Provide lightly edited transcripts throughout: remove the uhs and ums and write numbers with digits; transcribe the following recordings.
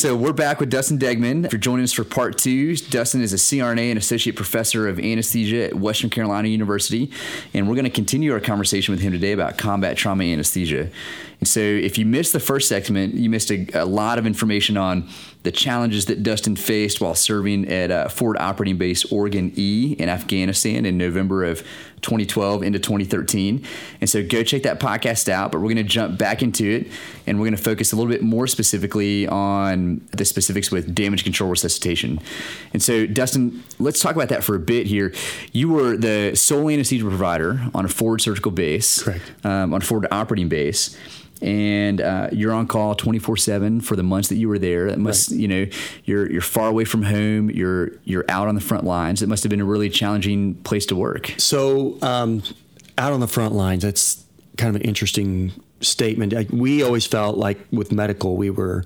So we're back with Dustin Degman. If you're joining us for part two, Dustin is a CRNA and associate professor of anesthesia at Western Carolina University. And we're going to continue our conversation with him today about combat trauma anesthesia. And so if you missed the first segment, you missed a lot of information on the challenges that Dustin faced while serving at Forward Operating Base Oregon E in Afghanistan in November of 2012 into 2013. And so go check that podcast out, but we're going to jump back into it and we're going to focus a little bit more specifically on the specifics with damage control resuscitation. And so Dustin, let's talk about that for a bit here. You were the sole anesthesia provider on a Forward surgical base, correct? On a Forward Operating Base. And you're on call 24/7 for the months that you were there. That must, right. You know, you're far away from home. You're out on the front lines. It must have been a really challenging place to work. So out on the front lines, that's kind of an interesting statement. We always felt like with medical, we were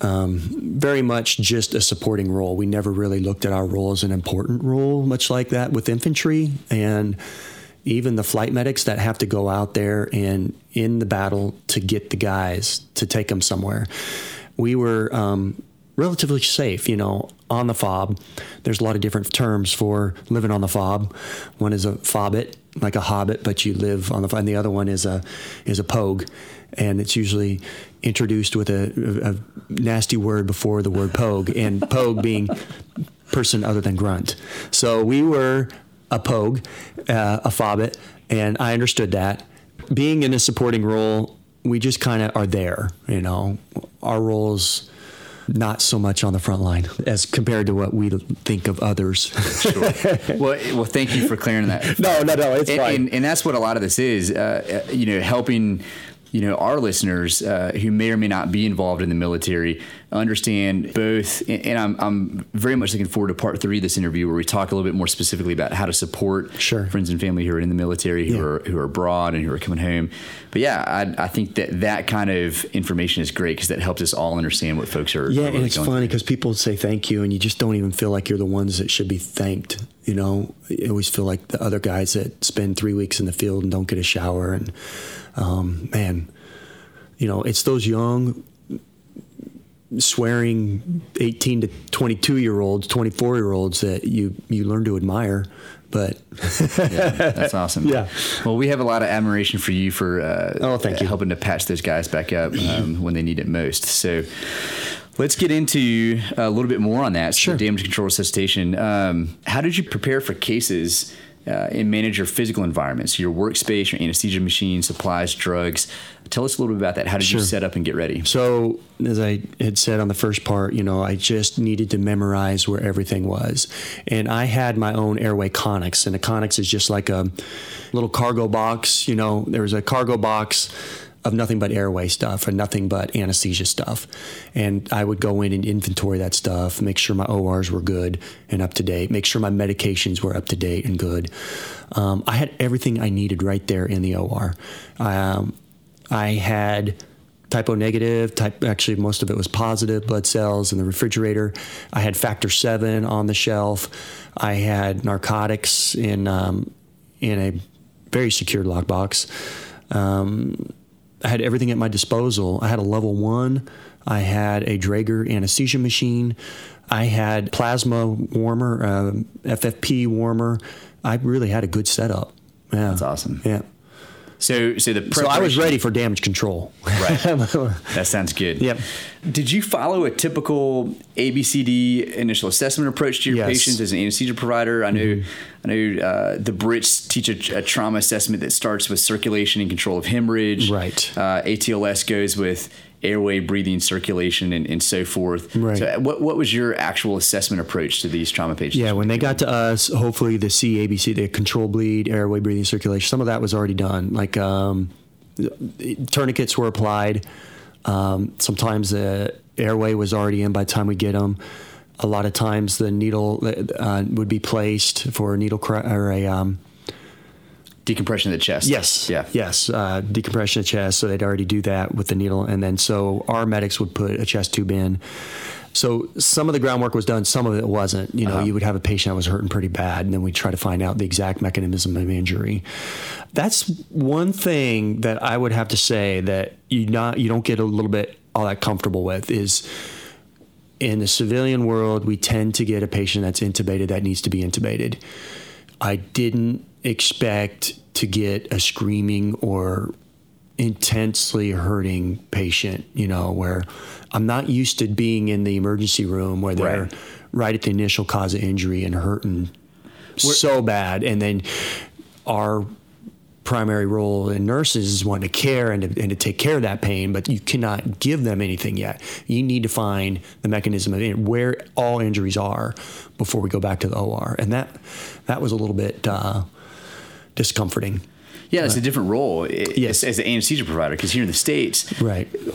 very much just a supporting role. We never really looked at our role as an important role, much like that with infantry and even the flight medics that have to go out there and in the battle to get the guys, to take them somewhere. We were relatively safe, you know, on the fob. There's a lot of different terms for living on the fob. One is a fobbit, like a hobbit, but you live on the fob. And the other one is a pogue. And it's usually introduced with a nasty word before the word pogue, and pogue being person other than grunt. So we were a pogue, a fobbit, and I understood that. Being in a supporting role, we just kind of are there, you know. Our role's not so much on the front line as compared to what we think of others. Sure. Well, thank you for clearing that. No, it's fine. And that's what a lot of this is, you know, helping, you know, our listeners who may or may not be involved in the military understand both. And I'm very much looking forward to part three of this interview where we talk a little bit more specifically about how to support friends and family who are in the military, who are abroad and who are coming home. But yeah, I think that kind of information is great because that helps us all understand what folks are. Yeah, and it's funny because people say thank you and you just don't even feel like you're the ones that should be thanked. You know, I always feel like the other guys that spend 3 weeks in the field and don't get a shower and man, you know, it's those young swearing 18 to 22-year-olds, 24-year-olds that you learn to admire. But yeah, that's awesome. Yeah. Well, we have a lot of admiration for you for thank you, helping to patch those guys back up when they need it most. So let's get into a little bit more on that. So sure. Damage control resuscitation. How did you prepare for cases and manage your physical environments, your workspace, your anesthesia machine, supplies, drugs? Tell us a little bit about that. How did you set up and get ready? So as I had said on the first part, you know, I just needed to memorize where everything was. And I had my own airway conics, and a conics is just like a little cargo box. You know, there was a cargo box of nothing but airway stuff and nothing but anesthesia stuff. And I would go in and inventory that stuff, make sure my ORs were good and up to date, make sure my medications were up to date and good. I had everything I needed right there in the OR. I had typo negative, actually most of it was positive blood cells in the refrigerator. I had factor 7 on the shelf. I had narcotics in a very secure lockbox. I had everything at my disposal. I had a level 1. I had a Draeger anesthesia machine. I had plasma warmer, FFP warmer. I really had a good setup. Yeah. That's awesome. Yeah. So I was ready for damage control. Right. That sounds good. Yep. Did you follow a typical ABCD initial assessment approach to your patients as an anesthesia provider? I know the BRITs teach a trauma assessment that starts with circulation and control of hemorrhage. Right. ATLS goes with airway, breathing, circulation, and so forth. Right. So what was your actual assessment approach to these trauma patients? Yeah, when they got to us, hopefully the CABC, the control bleed, airway, breathing, circulation, some of that was already done. Like tourniquets were applied. Sometimes the airway was already in by the time we get them. A lot of times the needle would be placed for a needle decompression of the chest. Yes. Yeah. Yes. Decompression of the chest. So they'd already do that with the needle. And then so our medics would put a chest tube in. So some of the groundwork was done. Some of it wasn't. You know, you would have a patient that was hurting pretty bad. And then we'd try to find out the exact mechanism of injury. That's one thing that I would have to say that you don't get a little bit all that comfortable with is In the civilian world, we tend to get a patient that's intubated that needs to be intubated. I didn't expect to get a screaming or intensely hurting patient, you know, where I'm not used to being in the emergency room where they're right at the initial cause of injury and hurting so bad. And then our primary role in nurses is wanting to care and to take care of that pain, but you cannot give them anything yet. You need to find the mechanism of it, where all injuries are before we go back to the OR. And that was a little bit discomforting. Yeah, it's a different role as an anesthesia provider, because here in the States,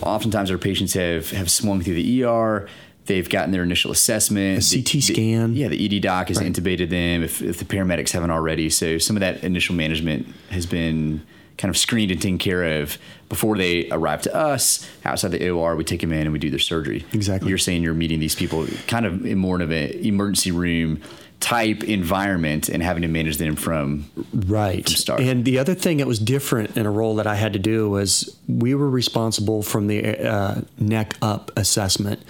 oftentimes our patients have swung through the ER. They've gotten their initial assessment. A CT scan. The ED doc has intubated them if the paramedics haven't already. So some of that initial management has been kind of screened and taken care of before they arrive to us. Outside the OR, we take them in and we do their surgery. Exactly. You're saying you're meeting these people kind of in more of an emergency room type environment and having to manage them from start. And the other thing that was different in a role that I had to do was we were responsible from the neck up assessment.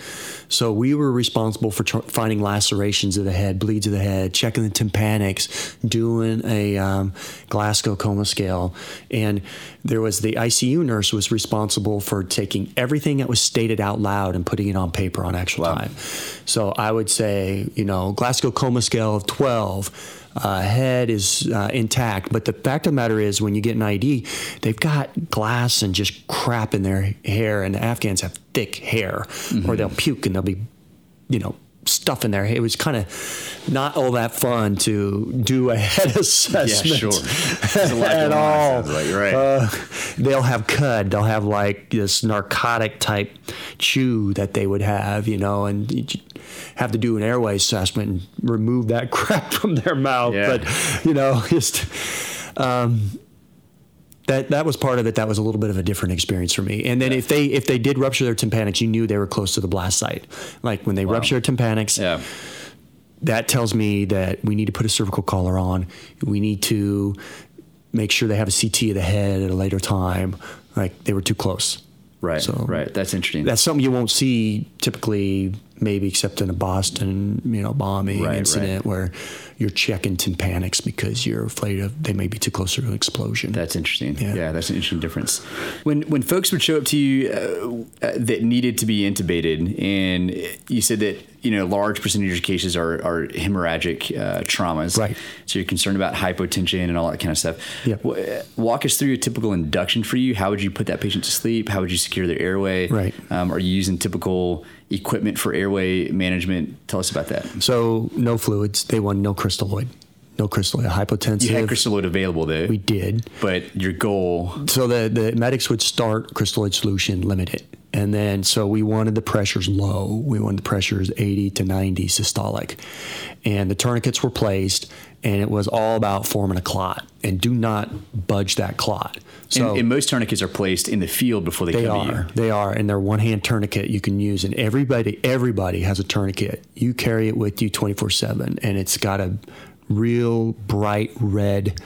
So we were responsible for finding lacerations of the head, bleeds of the head, checking the tympanics, doing a Glasgow coma scale. And there was the ICU nurse was responsible for taking everything that was stated out loud and putting it on paper on actual time. So I would say, you know, Glasgow coma scale of 12, head is intact. But the fact of the matter is, when you get an IED, they've got glass and just crap in their hair, and the Afghans have thick hair, or they'll puke and they'll be, you know, stuff in there. It was kind of not all that fun to do a head assessment at all. They'll have cud. They'll have like this narcotic type chew that they would have, you know, and you have to do an airway assessment and remove that crap from their mouth. Yeah. But, you know, just that was part of it. That was a little bit of a different experience for me. And then if they did rupture their tympanics, you knew they were close to the blast site. Like when they rupture tympanics, that tells me that we need to put a cervical collar on. We need to make sure they have a CT of the head at a later time. Like they were too close. Right. That's interesting. That's something you won't see typically, maybe except in a Boston, you know, bombing incident where you're checking tympanics because you're afraid of they may be too close to an explosion. That's interesting. Yeah, that's an interesting difference. When folks would show up to you that needed to be intubated, and you said that, you know, large percentage of cases are hemorrhagic traumas. Right. So you're concerned about hypotension and all that kind of stuff. Yep. Walk us through a typical induction for you. How would you put that patient to sleep? How would you secure their airway? Right. Are you using typical equipment for airway management? Tell us about that. So no fluids. They want no crystalloid. No crystalloid, hypotensive. You had crystalloid available though. We did. But your goal. So the medics would start crystalloid solution, limit it. And then, so we wanted the pressures low. We wanted the pressures 80 to 90 systolic. And the tourniquets were placed, and it was all about forming a clot. And do not budge that clot. So and most tourniquets are placed in the field before they come to you. They are, and they're one-hand tourniquet you can use. And everybody has a tourniquet. You carry it with you 24/7, and it's got a real bright red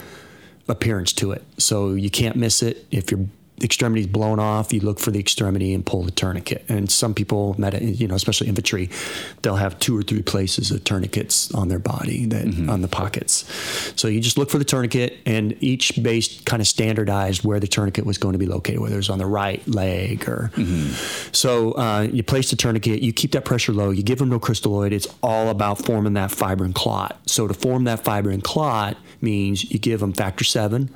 appearance to it. So you can't miss it. If your extremity's blown off, you look for the extremity and pull the tourniquet. And some people, you know, especially infantry, they'll have 2 or 3 places of tourniquets on their body, that on the pockets. So you just look for the tourniquet, and each base kind of standardized where the tourniquet was going to be located, whether it was on the right leg or so you place the tourniquet, you keep that pressure low, you give them no crystalloid. It's all about forming that fibrin clot. So to form that fibrin clot means you give them factor 7.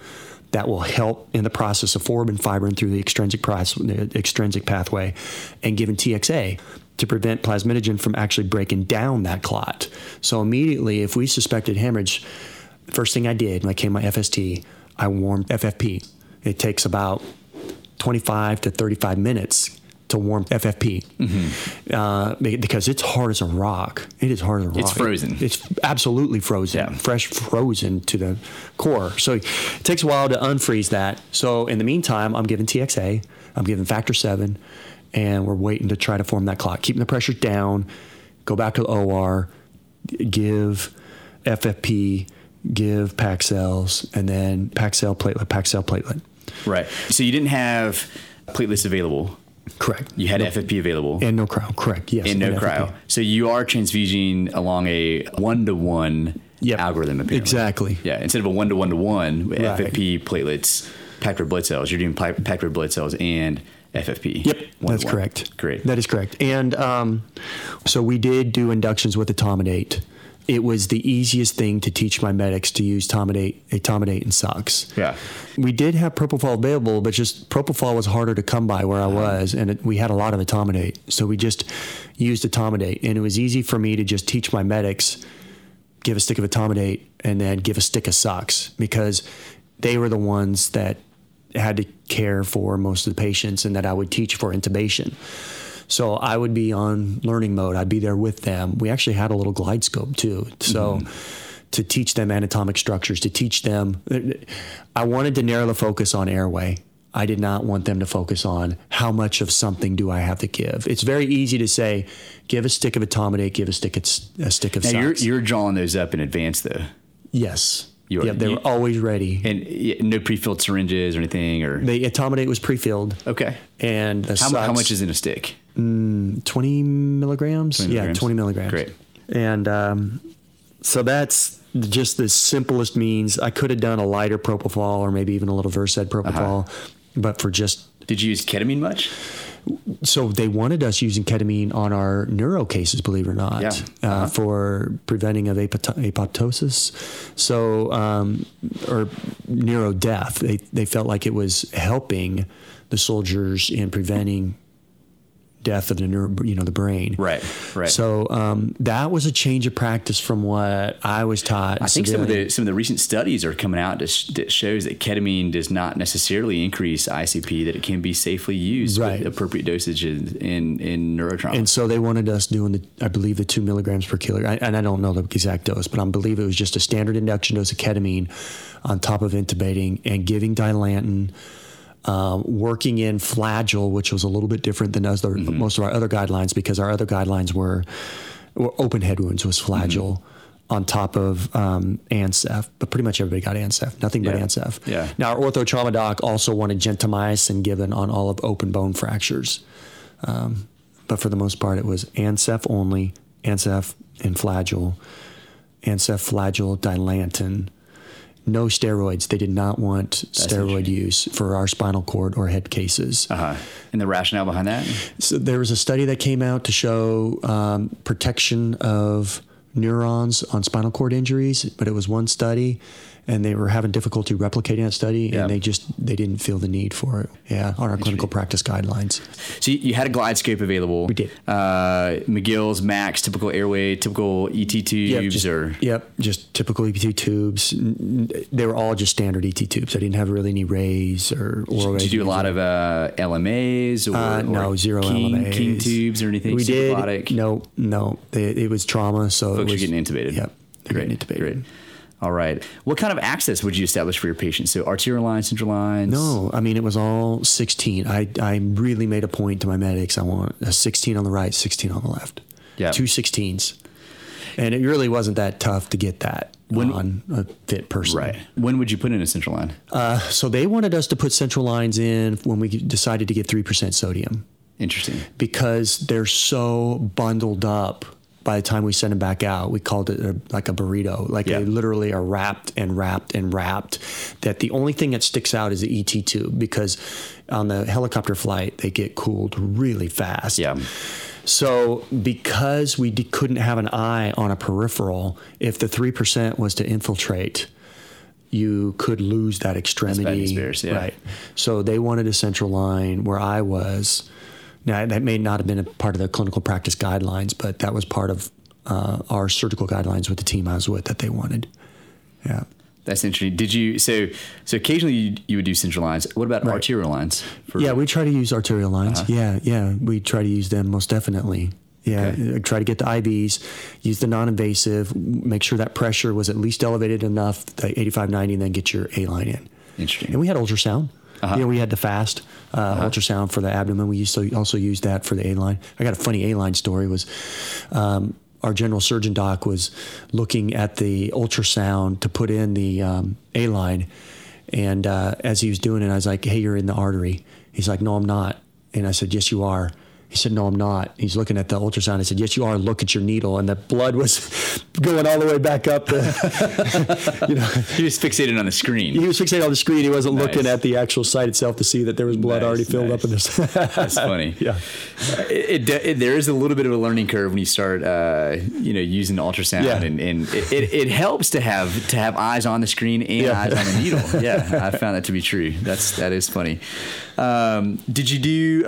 That will help in the process of forming fibrin through the extrinsic pathway, and given TXA to prevent plasminogen from actually breaking down that clot. So immediately, if we suspected hemorrhage, first thing I did when I came to my FST, I warmed FFP. It takes about 25 to 35 minutes to warm FFP because it's hard as a rock. It is hard as a rock. It's frozen. It's absolutely frozen, fresh frozen to the core. So it takes a while to unfreeze that. So in the meantime, I'm giving TXA, I'm giving factor 7, and we're waiting to try to form that clot, keeping the pressure down, go back to the OR, give FFP, give Paxels, and then Paxel platelet. Right. So you didn't have platelets available. Correct. You had FFP available. And no cryo. Correct. Yes. And no cryo. So you are transfusing along a 1-to-1 algorithm. Apparently. Exactly. Yeah. Instead of a 1-to-1-to-1 with FFP platelets, packed red blood cells, you're doing packed red blood cells and FFP. Yep. That's correct. Great. That is correct. And so we did do inductions with Etomidate. It was the easiest thing to teach my medics to use Etomidate and Sux. Yeah. We did have propofol available, but just propofol was harder to come by where I was, and we had a lot of Etomidate. So we just used Etomidate, and it was easy for me to just teach my medics, give a stick of Etomidate and then give a stick of Sux, because they were the ones that had to care for most of the patients and that I would teach for intubation. So I would be on learning mode. I'd be there with them. We actually had a little GlideScope too. So to teach them anatomic structures, to teach them, I wanted to narrow the focus on airway. I did not want them to focus on how much of something do I have to give. It's very easy to say, give a stick of Etomidate, give a stick of Sux. Now you're drawing those up in advance though. Yes. Yeah, they were always ready. And no pre-filled syringes or anything? Or the Etomidate was pre-filled. Okay. And the Sux, how much is in a stick? 20 milligrams? 20 milligrams. Yeah, 20 milligrams. Great. And so that's just the simplest means. I could have done a lighter propofol or maybe even a little Versed propofol, but for just... Did you use ketamine much? So they wanted us using ketamine on our neuro cases, believe it or not, for preventing of apoptosis. So, or neuro death, they felt like it was helping the soldiers in preventing death of the neuro, the brain. Right. So, that was a change of practice from what I was taught. I think some of the recent studies are coming out that shows that ketamine does not necessarily increase ICP, that it can be safely used with appropriate dosages in neurotrauma. And so they wanted us doing I believe the 2 milligrams per kilo. And I don't know the exact dose, but I believe it was just a standard induction dose of ketamine on top of intubating and giving dilantin, working in Flagyl, which was a little bit different than most of our other guidelines, because our other guidelines were open head wounds was Flagyl on top of ANSEF, but pretty much everybody got ANSEF, nothing but ANSEF. Yeah. Now, our ortho trauma doc also wanted gentamicin given on all of open bone fractures. But for the most part, it was ANSEF only, ANSEF and Flagyl, ANSEF, Flagyl, dilantin. No steroids. They did not want steroid use for our spinal cord or head cases. And the rationale behind that? So there was a study that came out to show protection of neurons on spinal cord injuries, but it was one study, and they were having difficulty replicating that study, and they didn't feel the need for it. Yeah, on our clinical practice guidelines. So you had a GlideScope available. We did. McGill's Max, typical airway, typical ET tubes, just typical ET tubes. They were all just standard ET tubes. I didn't have really any rays or oral rays. Did you do a lot of LMAs or zero LMAs, King tubes or anything? We did. No, it was trauma. So folks are getting intubated. Yep, getting intubated. Great. All right. What kind of access would you establish for your patients? So arterial lines, central lines? No, I mean, it was all 16. I really made a point to my medics. I want a 16 on the right, 16 on the left. Yeah. Two 16s. And it really wasn't that tough to get that on a fit person. Right. When would you put in a central line? So they wanted us to put central lines in when we decided to get 3% sodium. Interesting. Because they're so bundled up. By the time we sent them back out, we called it like a burrito. Like they literally are wrapped and wrapped and wrapped, that the only thing that sticks out is the ET tube, because on the helicopter flight, they get cooled really fast. Yeah. So because we couldn't have an eye on a peripheral, if the 3% was to infiltrate, you could lose that extremity. That's bad experience, yeah. Right. So they wanted a central line where I was. Now, that may not have been a part of the clinical practice guidelines, but that was part of our surgical guidelines with the team I was with that they wanted. Yeah. That's interesting. Did you, so occasionally you would do central lines. What about arterial lines? We try to use arterial lines. We try to use them most definitely. Yeah, okay. Try to get the IVs, use the non-invasive, make sure that pressure was at least elevated enough, like 85, 90, and then get your A-line in. Interesting. And we had ultrasound. Uh-huh. We had the FAST ultrasound for the abdomen. We used to also use that for the A-line. I got a funny A-line story. Was our general surgeon doc was looking at the ultrasound to put in the A-line. And as he was doing it, I was like, hey, you're in the artery. He's like, no, I'm not. And I said, yes, you are. He said, no, I'm not. He's looking at the ultrasound. I said, yes, you are. Look at your needle. And the blood was going all the way back up. You know, he was fixated on the screen. He was fixated on the screen. He wasn't looking at the actual site itself to see that there was blood already filled up in this. That's funny. Yeah. There is a little bit of a learning curve when you start, using the ultrasound, and it helps to have eyes on the screen and eyes on the needle. Yeah. I found that to be true. That is funny. Did you do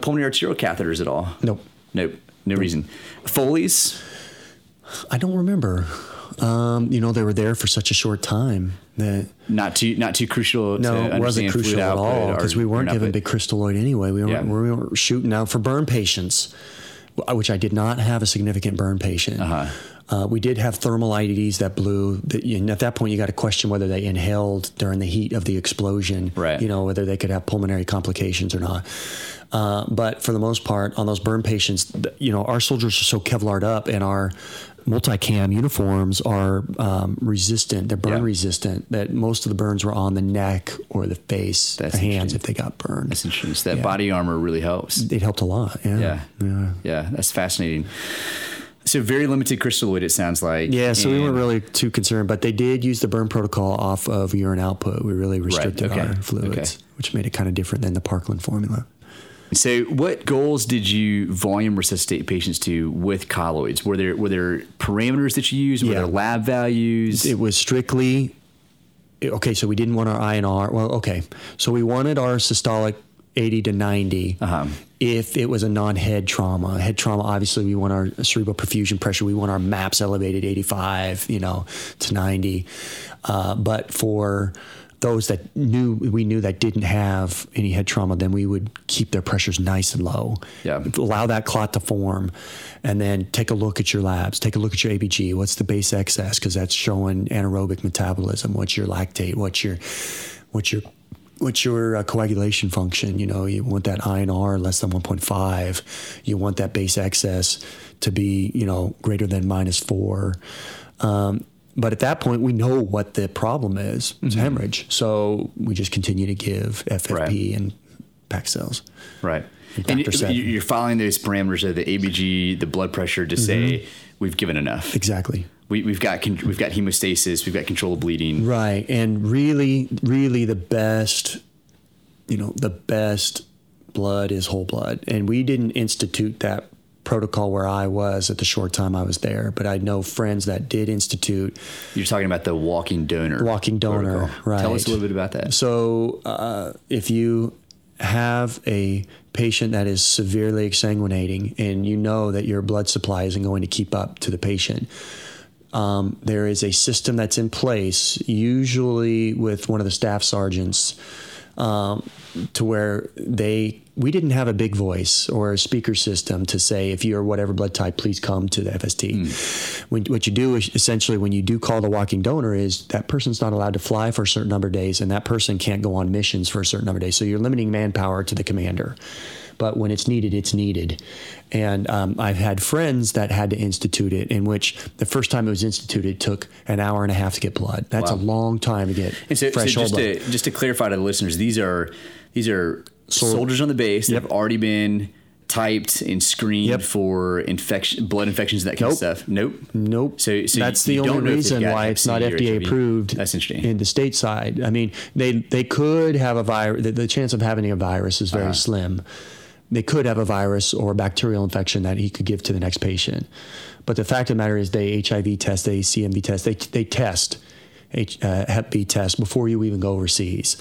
pulmonary arterial catheters at all? Nope. No reason. Foley's? I don't remember. They were there for such a short time that not too crucial. No, it wasn't crucial at all because we weren't given big crystalloid anyway. We were shooting out for burn patients, which I did not have a significant burn patient. We did have thermal IEDs that blew. At that point, you got to question whether they inhaled during the heat of the explosion, right? Whether they could have pulmonary complications or not. But for the most part, on those burn patients, our soldiers are so Kevlar'd up, and our multicam uniforms are resistant. They're burn resistant. That most of the burns were on the neck or the face, the hands if they got burned. That's interesting. So that body armor really helps. It helped a lot. Yeah. That's fascinating. So very limited crystalloid, it sounds like. Yeah, so we weren't really too concerned, but they did use the burn protocol off of urine output. We really restricted our fluids, which made it kind of different than the Parkland formula. So what goals did you volume resuscitate patients to with colloids? Were there parameters that you used? Were there lab values? It was strictly... Okay, so we didn't want our INR. Well, okay. So we wanted our systolic 80 to 90. If it was a non-head trauma. Head trauma, obviously, we want our cerebral perfusion pressure. We want our MAPS elevated 85, to 90. But for those that we knew that didn't have any head trauma, then we would keep their pressures nice and low. Yeah. Allow that clot to form, and then take a look at your labs. Take a look at your ABG. What's the base excess? Because that's showing anaerobic metabolism. What's your lactate? What's your coagulation function? You want that INR less than 1.5. You want that base excess to be, greater than -4. But at that point, we know what the problem is. It's hemorrhage. So we just continue to give FFP and Paxils. Right. And you're following those parameters of the ABG, the blood pressure to say we've given enough. Exactly. We've got hemostasis, we've got control of bleeding. Right. And really, really the best blood is whole blood. And we didn't institute that protocol where I was at the short time I was there, but I know friends that did institute. You're talking about the walking donor. Walking donor, protocol. Right. Tell us a little bit about that. So if you have a patient that is severely exsanguinating and you know that your blood supply isn't going to keep up to the patient, there is a system that's in place, usually with one of the staff sergeants, to where we didn't have a big voice or a speaker system to say, if you're whatever blood type, please come to the FST. What you do is essentially when you do call the walking donor is that person's not allowed to fly for a certain number of days, and that person can't go on missions for a certain number of days. So you're limiting manpower to the commander. But when it's needed, it's needed. And I've had friends that had to institute it, in which the first time it was instituted took an hour and a half to get blood. That's a long time to get fresh whole blood. Just to clarify to the listeners, these are soldiers on the base that have already been typed and screened for infection, blood infections, that kind of stuff. Nope. So that's the only reason why it's not FDA approved. That's interesting. In the state side, I mean, they could have a virus. The chance of having a virus is very slim. They could have a virus or a bacterial infection that he could give to the next patient. But the fact of the matter is they HIV test, they CMV test, they test Hep B test before you even go overseas.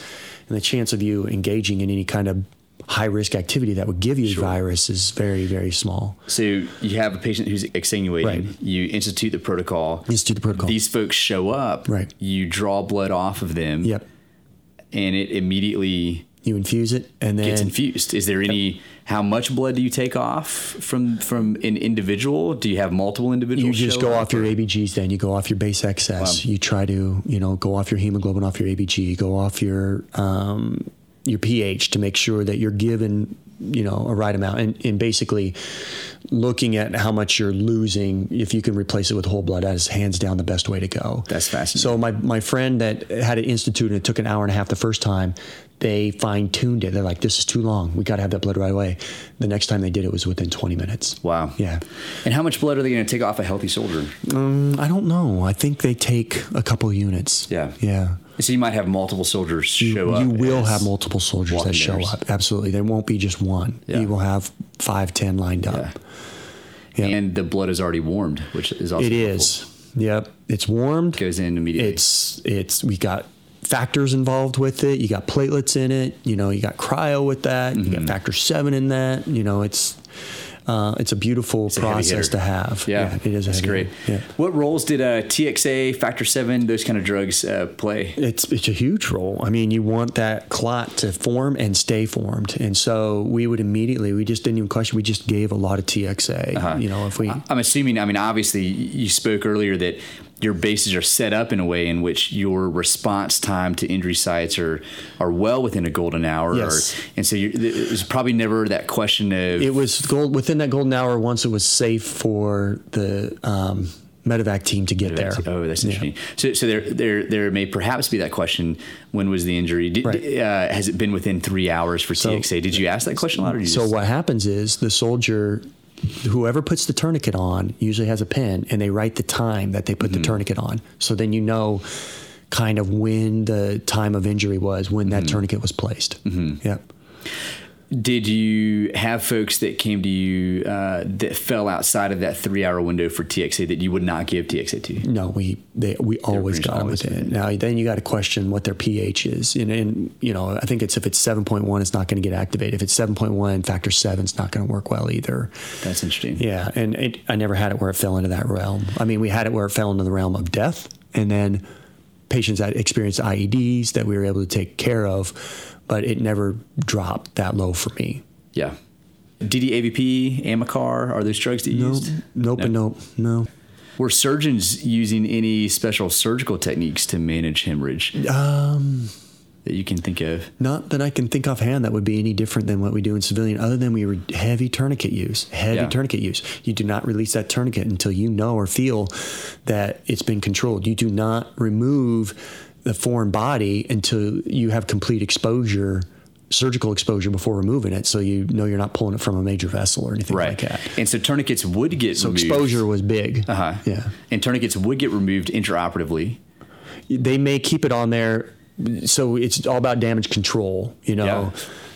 And the chance of you engaging in any kind of high-risk activity that would give you the virus is very, very small. So you have a patient who's exsanguinating. Right. You institute the protocol. These folks show up. Right. You draw blood off of them. Yep. And it immediately... You infuse it, and then gets infused. Is there any? How much blood do you take off from an individual? Do you have multiple individuals? You just go off your ABGs. Then you go off your base excess. You try to go off your hemoglobin, off your ABG, go off your pH to make sure that you're given you know, a right amount, and basically looking at how much you're losing. If you can replace it with whole blood, that is hands down the best way to go. That's fascinating. So my friend that had an institute and it took an hour and a half the first time, they fine tuned it. They're like, this is too long. We got to have that blood right away. The next time they did it was within 20 minutes. Wow. Yeah. And how much blood are they going to take off a healthy soldier? I don't know. I think they take a couple units. Yeah. Yeah. So you might have multiple soldiers show up. You will have multiple soldiers that show up. Absolutely. There won't be just one. Yeah. You will have 5, 10 lined up. Yeah. Yep. And the blood is already warmed, which is also helpful. It is. Yep. It's warmed. It goes in immediately. We got factors involved with it. You got platelets in it. You know, you got cryo with that. Mm-hmm. You got factor 7 in that. You know, it's a beautiful process to have. Yeah, it is. That's great. Yeah. What roles did TXA, factor 7, those kind of drugs play? It's a huge role. I mean, you want that clot to form and stay formed, and so we just didn't even question. We just gave a lot of TXA. Uh-huh. You know, I'm assuming. I mean, obviously, you spoke earlier that your bases are set up in a way in which your response time to injury sites are well within a golden hour. Yes. And so it was probably never that question of... It was within that golden hour once it was safe for the medevac team to get there. Oh, that's interesting. Yeah. So there may perhaps be that question, when was the injury? Has it been within 3 hours for TXA? Did you ask that question a lot? What happens is the soldier... Whoever puts the tourniquet on usually has a pen, and they write the time that they put the tourniquet on. So then you know kind of when the time of injury was, when that tourniquet was placed. Mm-hmm. Yep. Did you have folks that came to you that fell outside of that 3 hour window for TXA that you would not give TXA to? No, we always got them within. Now, then you got to question what their pH is. And you know, I think if it's 7.1, it's not going to get activated. If it's 7.1, factor 7 is not going to work well either. That's interesting. Yeah. And I never had it where it fell into that realm. I mean, we had it where it fell into the realm of death, and then patients that experienced IEDs that we were able to take care of, but it never dropped that low for me. Yeah. DD-AVP, Amicar, are those drugs that you used? Nope. Were surgeons using any special surgical techniques to manage hemorrhage that you can think of? Not that I can think offhand that would be any different than what we do in civilian, other than we were heavy tourniquet use. You do not release that tourniquet until you know or feel that it's been controlled. You do not remove the foreign body until you have complete exposure, surgical exposure, before removing it, so you know you're not pulling it from a major vessel or anything like that. And so tourniquets would get removed. So exposure was big. Uh-huh. Yeah. And tourniquets would get removed intraoperatively. They may keep it on there, so it's all about damage control, you know.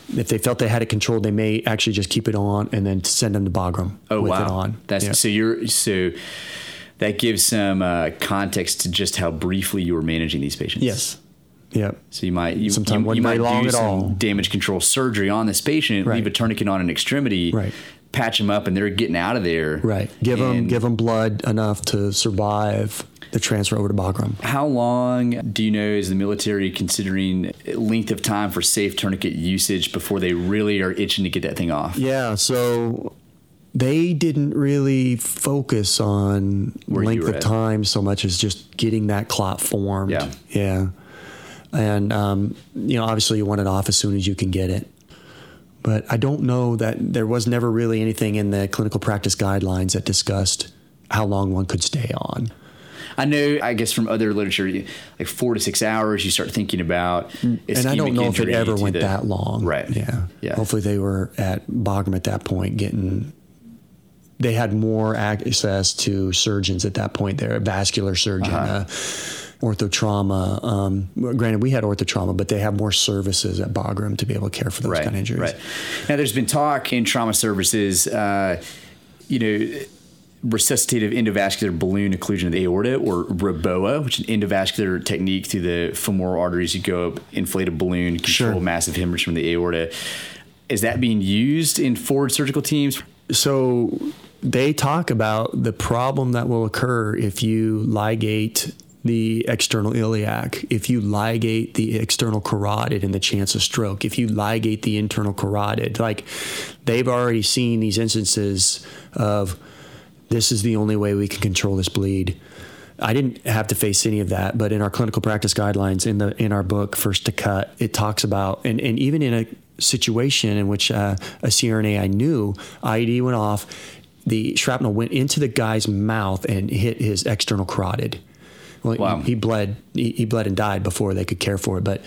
Yeah. If they felt they had it controlled, they may actually just keep it on and then send them to Bagram it on. That gives some context to just how briefly you were managing these patients. Yes. Yep. So you might do some damage control surgery on this patient, leave a tourniquet on an extremity, patch them up, and they're getting out of there. Right. Give them blood enough to survive the transfer over to Bagram. How long do you know is the military considering length of time for safe tourniquet usage before they really are itching to get that thing off? Yeah. So they didn't really focus on length of time so much as just getting that clot formed. Yeah. Yeah. And, you know, obviously you want it off as soon as you can get it. But I don't know that there was never really anything in the clinical practice guidelines that discussed how long one could stay on. I know, I guess, from other literature, like 4 to 6 hours, you start thinking about ischemic injury. And I don't know if it ever went that long. Right. Yeah. Yeah. Hopefully they were at Bagram at that point getting... They had more access to surgeons at that point. They're a vascular surgeon, orthotrauma. Granted, we had orthotrauma, but they have more services at Bagram to be able to care for those kind of injuries. Right. Now, there's been talk in trauma services, resuscitative endovascular balloon occlusion of the aorta, or REBOA, which is an endovascular technique through the femoral arteries. You go up, inflate a balloon, control massive hemorrhage from the aorta. Is that being used in forward surgical teams? So they talk about the problem that will occur if you ligate the external iliac, if you ligate the external carotid, and the chance of stroke, if you ligate the internal carotid. Like, they've already seen these instances of, this is the only way we can control this bleed. I didn't have to face any of that, but in our clinical practice guidelines, in our book, First to Cut, it talks about, and even in a situation in which a CRNA I knew, IED went off, the shrapnel went into the guy's mouth and hit his external carotid. Well, wow. He bled. He bled and died before they could care for it. But,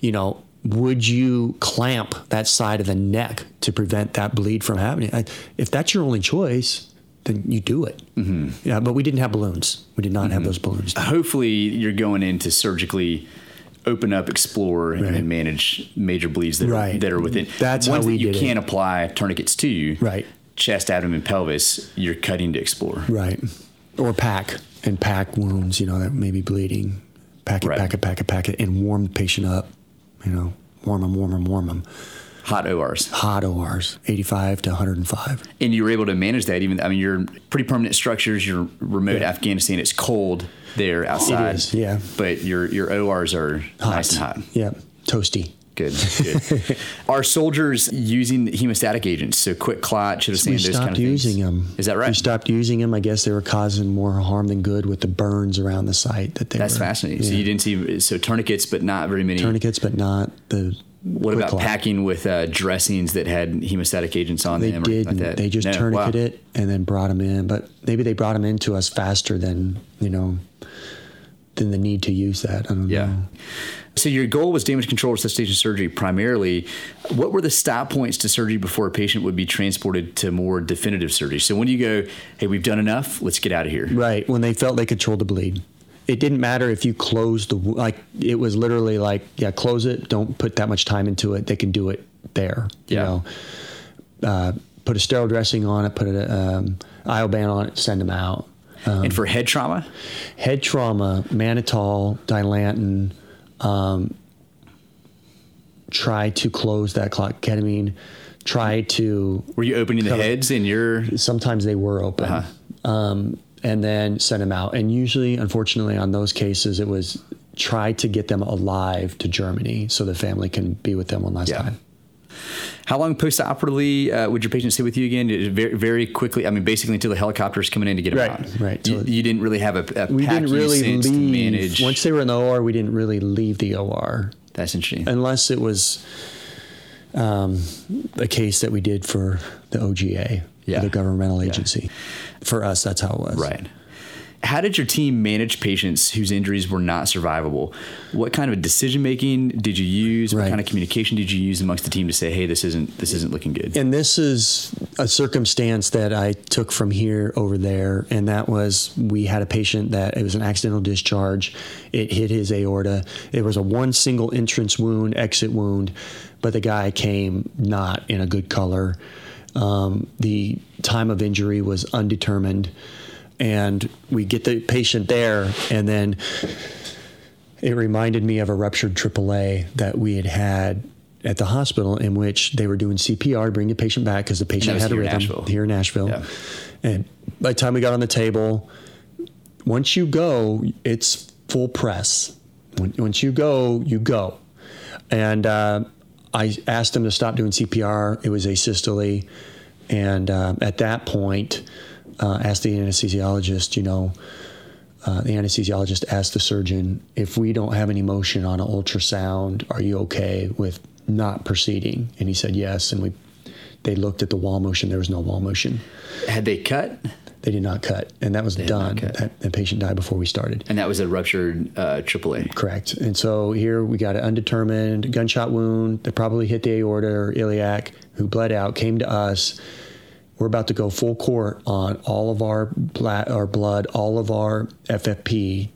you know, would you clamp that side of the neck to prevent that bleed from happening? If that's your only choice, then you do it. Mm-hmm. Yeah, but we didn't have balloons. We did not have those balloons. Hopefully you're going in to surgically open up, explore, and manage major bleeds that, that are within. That's how we did it. You can't apply tourniquets to chest, abdomen, pelvis. You're cutting to explore. Right. Or pack. And pack wounds, you know, that may be bleeding. Pack it, pack it, pack it, pack it, and warm the patient up. You know, warm them, warm them, warm them. Hot ORs. Hot ORs, 85 to 105. And you were able to manage that even, I mean, you're pretty permanent structures, you're remote Afghanistan, it's cold there outside. It is, yeah. But your ORs are hot. Nice and hot. Yeah, toasty. Good, good. Are soldiers using hemostatic agents? So quick clot, should have seen those kind of things. We stopped using them. Is that right? We stopped using them. I guess they were causing more harm than good with the burns around the site that they That's fascinating. Yeah. So you didn't see, so tourniquets, but not very many. Tourniquets, but not the What about clot. Packing with dressings that had hemostatic agents on them? They didn't. Like that? They just tourniqueted it and then brought them in. But maybe they brought them into us faster than, you know, than the need to use that. I don't know. So your goal was damage control resuscitation surgery primarily. What were the stop points to surgery before a patient would be transported to more definitive surgery? So when do you go, hey, we've done enough, let's get out of here? Right, when they felt they controlled the bleed. It didn't matter if you closed the, like, it was literally like, yeah, close it, don't put that much time into it, they can do it there, you know. Put a sterile dressing on it, put an IO band on it, send them out. And for head trauma? Head trauma, mannitol, dilantin, try to close that clot, ketamine, try to... Were you opening the heads in your... Sometimes they were open. Uh-huh. And then send them out. And usually, unfortunately, on those cases, it was try to get them alive to Germany so the family can be with them one last time. How long post-operatively would your patient stay with you again? Very, very quickly. I mean, basically until the helicopter's coming in to get them out. Right. You didn't really have a we didn't really leave. Manage. Once they were in the OR, we didn't really leave the OR. That's interesting. Unless it was a case that we did for the OGA, the governmental agency. For us, that's how it was. Right. How did your team manage patients whose injuries were not survivable? What kind of decision-making did you use? What kind of communication did you use amongst the team to say, hey, this isn't looking good? And this is a circumstance that I took from here over there. And that was, we had a patient that it was an accidental discharge. It hit his aorta. It was a one single entrance wound, exit wound, but the guy came not in a good color. The time of injury was undetermined. And we get the patient there, and then it reminded me of a ruptured AAA that we had had at the hospital, in which they were doing CPR to bring the patient back because the patient had a rhythm here in Asheville. Yeah. And by the time we got on the table, once you go, it's full press. Once you go, you go. And I asked them to stop doing CPR. It was a systole. And at that point... asked the anesthesiologist, the anesthesiologist asked the surgeon, if we don't have any motion on an ultrasound, are you okay with not proceeding? And he said yes. And they looked at the wall motion. There was no wall motion. Had they cut? They did not cut. And that was done. The patient died before we started. And that was a ruptured AAA. Correct. And so here we got an undetermined gunshot wound that probably hit the aorta or iliac, who bled out, came to us. We're about to go full court on all of our blood, all of our FFP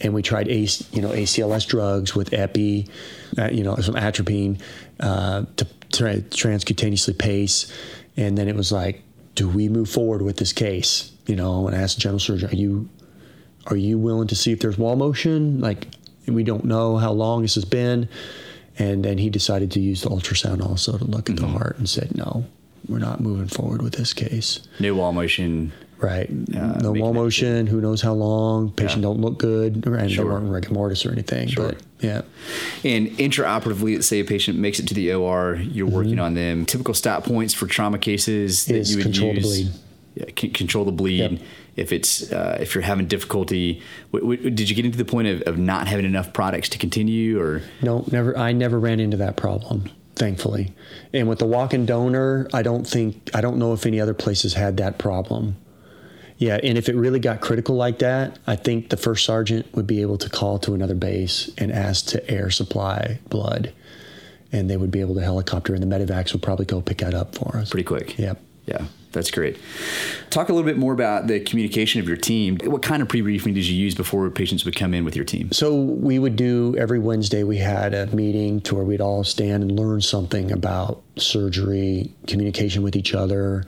and we tried ACLS drugs with epi, some atropine to transcutaneously pace, and then it was like, do we move forward with this case? And I asked the general surgeon, are you willing to see if there's wall motion? Like, we don't know how long this has been, and then he decided to use the ultrasound also to look at the heart and said no. We're not moving forward with this case. No wall motion. Right. No wall motion. Who knows how long. Patient don't look good. And they weren't rigor mortis or anything. Sure. But and intraoperatively, let's say a patient makes it to the OR. You're working on them. Typical stop points for trauma cases that you would use. Control the bleed. Yeah, control the bleed. Yep. if you're having difficulty, did you get into the point of not having enough products to continue, or? No, never. I never ran into that problem, thankfully. And with the walk-in donor, I don't know if any other places had that problem. Yeah, and if it really got critical like that, I think the first sergeant would be able to call to another base and ask to air supply blood, and they would be able to helicopter, and the medevacs would probably go pick that up for us. Pretty quick. Yep. Yeah, that's great. Talk a little bit more about the communication of your team. What kind of pre-briefing did you use before patients would come in with your team? So we would do, every Wednesday we had a meeting to where we'd all stand and learn something about surgery, communication with each other.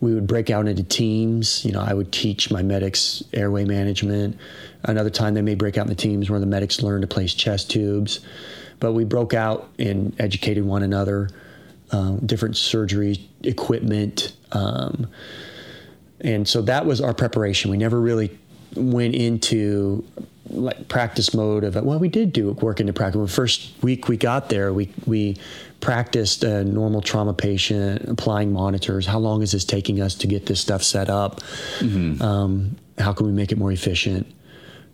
We would break out into teams. You know, I would teach my medics airway management. Another time they may break out into teams where the medics learn to place chest tubes. But we broke out and educated one another, different surgery equipment. And so that was our preparation. We never really went into like practice mode of, well, we did do work into practice. The first week we got there, we practiced a normal trauma patient, applying monitors. How long is this taking us to get this stuff set up? Mm-hmm. How can we make it more efficient?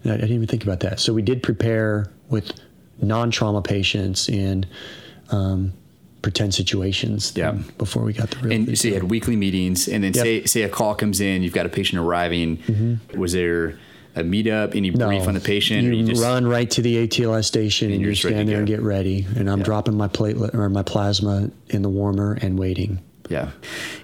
And I didn't even think about that. So we did prepare with non-trauma patients in pretend situations before we got the real. And so you had weekly meetings, and then say a call comes in, you've got a patient arriving. Mm-hmm. Was there a meetup, any brief on the patient? You just run right to the ATLS station and you stand there and get ready. And I'm dropping my platelet or my plasma in the warmer and waiting. Yeah.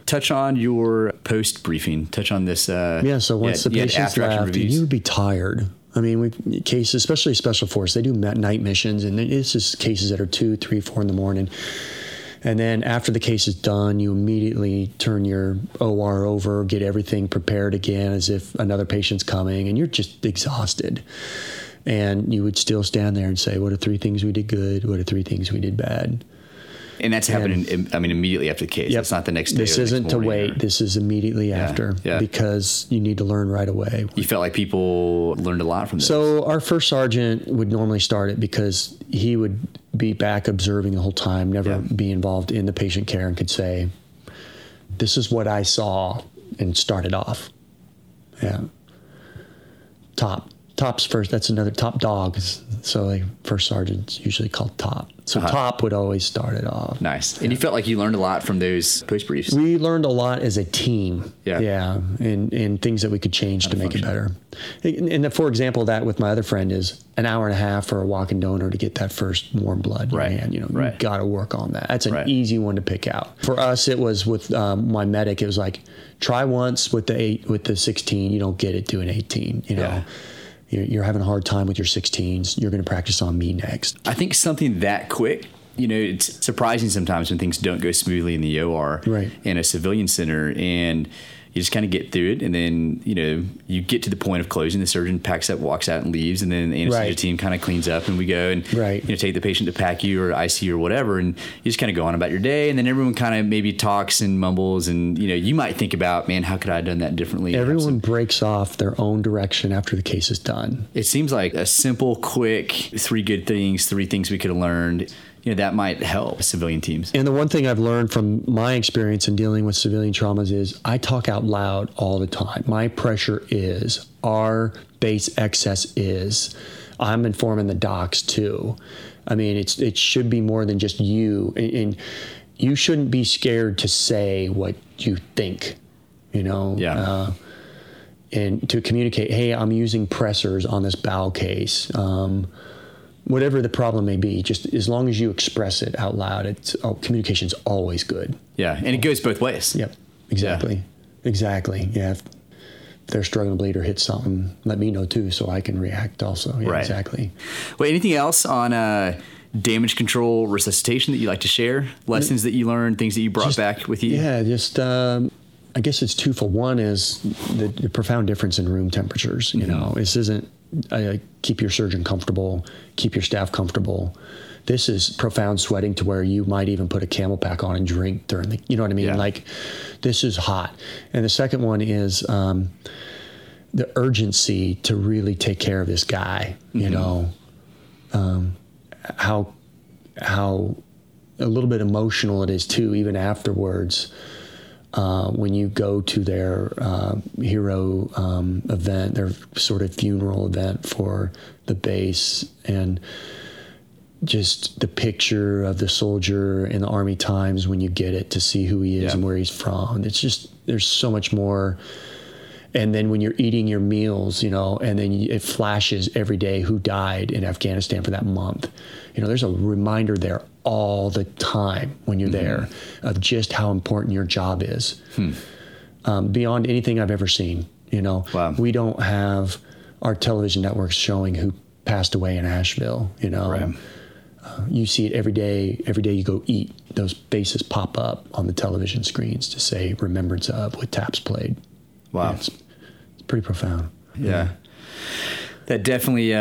Touch on your post-briefing. Touch on this. So once the patient's left, you would be tired. I mean, we've cases, especially Special Force, they do night missions, and it's just cases that are 2, 3, 4 in the morning. And then after the case is done, you immediately turn your OR over, get everything prepared again as if another patient's coming, and you're just exhausted. And you would still stand there and say, what are 3 things we did good? What are 3 things we did bad? And that's happening, I mean, immediately after the case. Yep. It's not the next day. This isn't to wait. This is immediately after because you need to learn right away. You felt like people learned a lot from this. So our first sergeant would normally start it because he would be back observing the whole time, never be involved in the patient care, and could say, this is what I saw, and start it off. Yeah. Top's first. That's another top dog. So like first sergeant's usually called top. So top would always start it off. Nice. And you felt like you learned a lot from those post briefs. We learned a lot as a team. Yeah. Yeah. And things that we could change to make it better. And for example, that with my other friend is an hour and a half for a walk-in donor to get that first warm blood. Right. Man, you know, you got to work on that. That's an easy one to pick out. For us, it was with my medic. It was like, try once with the 16, you don't get it, do an 18, you know. Yeah. You're having a hard time with your 16s. You're going to practice on me next. I think something that quick, you know, it's surprising sometimes when things don't go smoothly in the OR in a civilian center, and you just kind of get through it. And then, you know, you get to the point of closing. The surgeon packs up, walks out, and leaves. And then the anesthesia team kind of cleans up, and we go and you know, take the patient to PACU or ICU or whatever. And you just kind of go on about your day. And then everyone kind of maybe talks and mumbles. And, you know, you might think about, man, how could I have done that differently? Everyone breaks off their own direction after the case is done. It seems like a simple, quick, 3 good things, 3 things we could have learned. You know, that might help civilian teams. And the one thing I've learned from my experience in dealing with civilian traumas is I talk out loud all the time. My pressure is, our base excess is. I'm informing the docs too. I mean, it should be more than just you. And you shouldn't be scared to say what you think, you know? Yeah. And to communicate, hey, I'm using pressors on this bowel case. Whatever the problem may be, just as long as you express it out loud, communication's always good. Yeah, and it goes both ways. Yep, exactly. Yeah. Exactly, yeah. If they're struggling to bleed or hit something, let me know too so I can react also. Yeah, exactly. Well, anything else on damage control resuscitation that you'd like to share? Lessons that you learned, things that you brought back with you? Yeah, just I guess it's 2 for one is the profound difference in room temperatures. You know, this isn't... keep your surgeon comfortable, keep your staff comfortable. This is profound sweating to where you might even put a Camelback on and drink during the, you know what I mean? Yeah. Like, this is hot. And the second one is the urgency to really take care of this guy, you know, how a little bit emotional it is too, even afterwards. when you go to their hero event, their sort of funeral event for the base, and just the picture of the soldier in the Army Times when you get it to see who he is and where he's from. It's just, there's so much more. And then when you're eating your meals, you know, and then it flashes every day who died in Afghanistan for that month. You know, there's a reminder there all the time when you're there of just how important your job is. Beyond anything I've ever seen, you know. We don't have our television networks showing who passed away in Asheville, you know. You see it every day. Every day you go eat, those faces pop up on the television screens to say remembrance of, with taps played. Wow. Yeah, it's pretty profound. Yeah. That definitely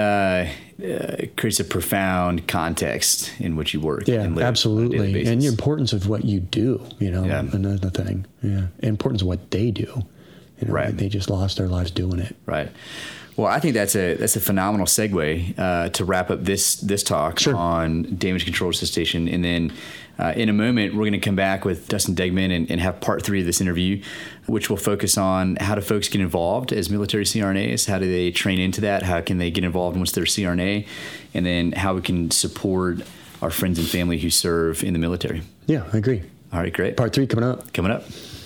creates a profound context in which you work. Yeah, and live absolutely. On a and the importance of what you do, you know, another thing. Yeah. The importance of what they do. You know, right. They just lost their lives doing it. Right. Well, I think that's a phenomenal segue to wrap up this talk on damage control resuscitation. And then in a moment, we're going to come back with Dustin Degman and have part 3 of this interview, which will focus on how do folks get involved as military CRNAs? How do they train into that? How can they get involved once they're CRNA? And then how we can support our friends and family who serve in the military. Yeah, I agree. All right, great. Part 3 coming up.